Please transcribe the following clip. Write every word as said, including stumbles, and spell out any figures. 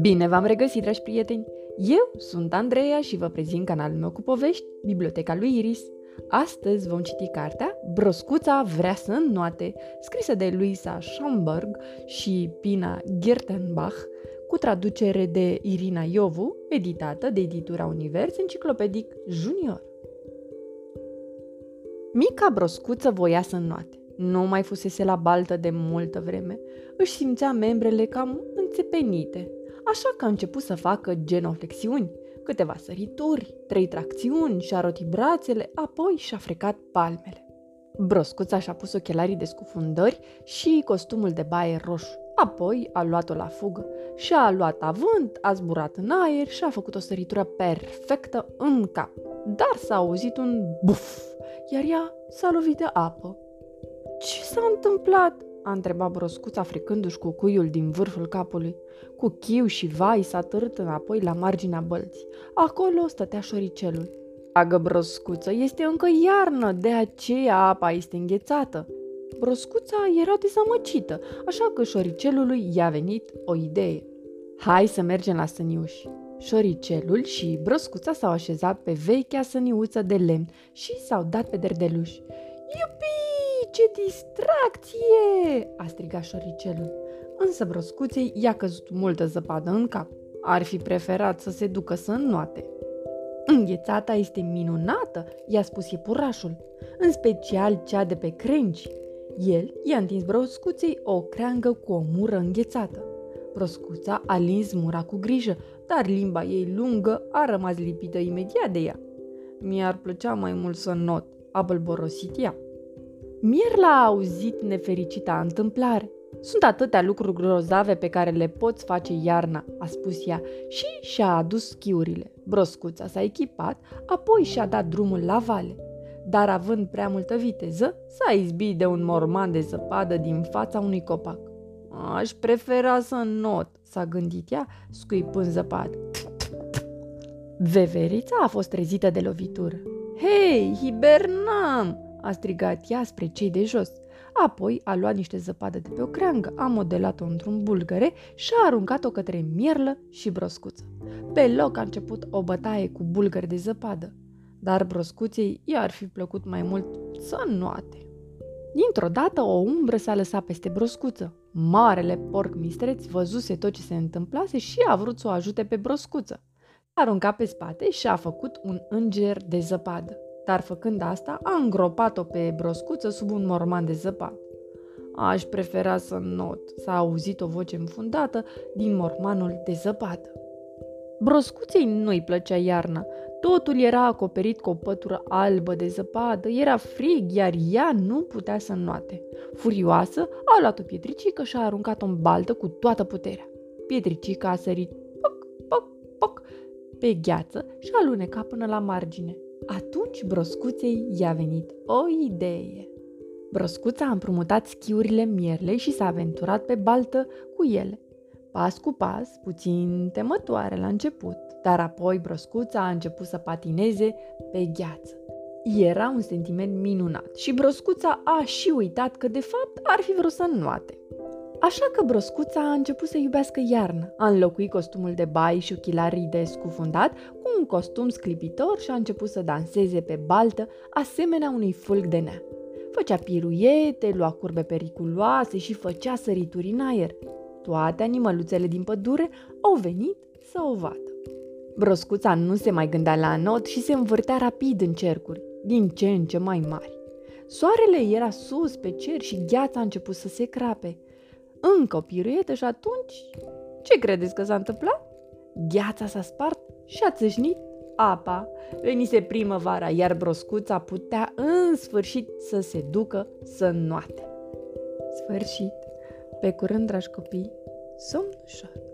Bine v-am regăsit, dragi prieteni! Eu sunt Andreea și vă prezint canalul meu cu povești, Biblioteca lui Iris. Astăzi vom citi cartea Broscuța vrea să înnoate, scrisă de Luisa Schauenberg și Pina Gertenbach, cu traducere de Irina Iovu, editată de Editura Univers Enciclopedic Junior. Mica broscuță voia să înnoate. Nu mai fusese la baltă de multă vreme, își simțea membrele cam înțepenite, așa că a început să facă genoflexiuni, câteva sărituri, trei tracțiuni, și-a rotit brațele, apoi și-a frecat palmele. Broscuța și-a pus ochelarii de scufundări și costumul de baie roșu, apoi a luat-o la fugă și a luat avânt, a zburat în aer și a făcut o săritură perfectă în cap, dar s-a auzit un buf, iar ea s-a lovit de apă. Ce s-a întâmplat?" a întrebat broscuța, frecându-și cucuiul din vârful capului. Cuchiu și vai s-a târât înapoi la marginea bălții. Acolo stătea șoricelul. "Agă, broscuță, este încă iarnă, de aceea apa este înghețată." Broscuța era dezamăgită, așa că șoricelului i-a venit o idee. "Hai să mergem la săniuși." Șoricelul și broscuța s-au așezat pe vechea săniuță de lemn și s-au dat pe derdeluși. "Iupi! Ce distracție!" a strigat șoricelul. Însă broscuței i-a căzut multă zăpadă în cap. Ar fi preferat să se ducă să înnoate. "Înghețata este minunată," i-a spus iepurașul, "în special cea de pe crengi." El i-a întins broscuței o creangă cu o mură înghețată. Broscuța a lins mura cu grijă, dar limba ei lungă a rămas lipită imediat de ea. "Mi-ar plăcea mai mult să înnot," a bălborosit ea. Mierla a auzit nefericita întâmplare. "Sunt atâtea lucruri grozave pe care le poți face iarna," a spus ea și și-a adus schiurile. Broscuța s-a echipat, apoi și-a dat drumul la vale. Dar având prea multă viteză, s-a izbit de un morman de zăpadă din fața unui copac. "Aș prefera să înnot," s-a gândit ea, scuipând zăpadă. Veverița a fost trezită de lovitură. "Hei, hibernam!" a strigat ea spre cei de jos. Apoi a luat niște zăpadă de pe o creangă, a modelat-o într-un bulgăre și a aruncat-o către mierlă și broscuță. Pe loc a început o bătaie cu bulgări de zăpadă, dar broscuței i-ar fi plăcut mai mult să înnoate. Dintr-o dată o umbră s-a lăsat peste broscuță. Marele porc mistreț văzuse tot ce se întâmplase și a vrut să o ajute pe broscuță. A aruncat pe spate și a făcut un înger de zăpadă. Dar făcând asta, a îngropat-o pe broscuță sub un morman de zăpadă. "Aș prefera să înnot," s-a auzit o voce înfundată din mormanul de zăpadă. Broscuței nu-i plăcea iarna. Totul era acoperit cu o pătură albă de zăpadă, era frig, iar ea nu putea să înnoate. Furioasă, a luat o pietricică și a aruncat-o în baltă cu toată puterea. Pietricica a sărit poc, poc, poc pe gheață și a alunecat până la margine. Atunci broscuței i-a venit o idee. Broscuța a împrumutat schiurile mierlei și s-a aventurat pe baltă cu ele. Pas cu pas, puțin temătoare la început, dar apoi broscuța a început să patineze pe gheață. Era un sentiment minunat și broscuța a și uitat că de fapt ar fi vrut să înnoate. Așa că broscuța a început să iubească iarna, a înlocuit costumul de baie și ochelarii de scufundat cu un costum sclipitor și a început să danseze pe baltă, asemenea unui fulg de nea. Făcea piruete, lua curbe periculoase și făcea sărituri în aer. Toate animăluțele din pădure au venit să o vadă. Broscuța nu se mai gândea la înot și se învârtea rapid în cercuri, din ce în ce mai mari. Soarele era sus pe cer și gheața a început să se crape. Încă o piruietă și atunci, ce credeți că s-a întâmplat? Gheața s-a spart și a țâșnit apa. Venise primăvara, iar broscuța putea în sfârșit să se ducă să înnoate. Sfârșit! Pe curând, dragi copii, somn ușor!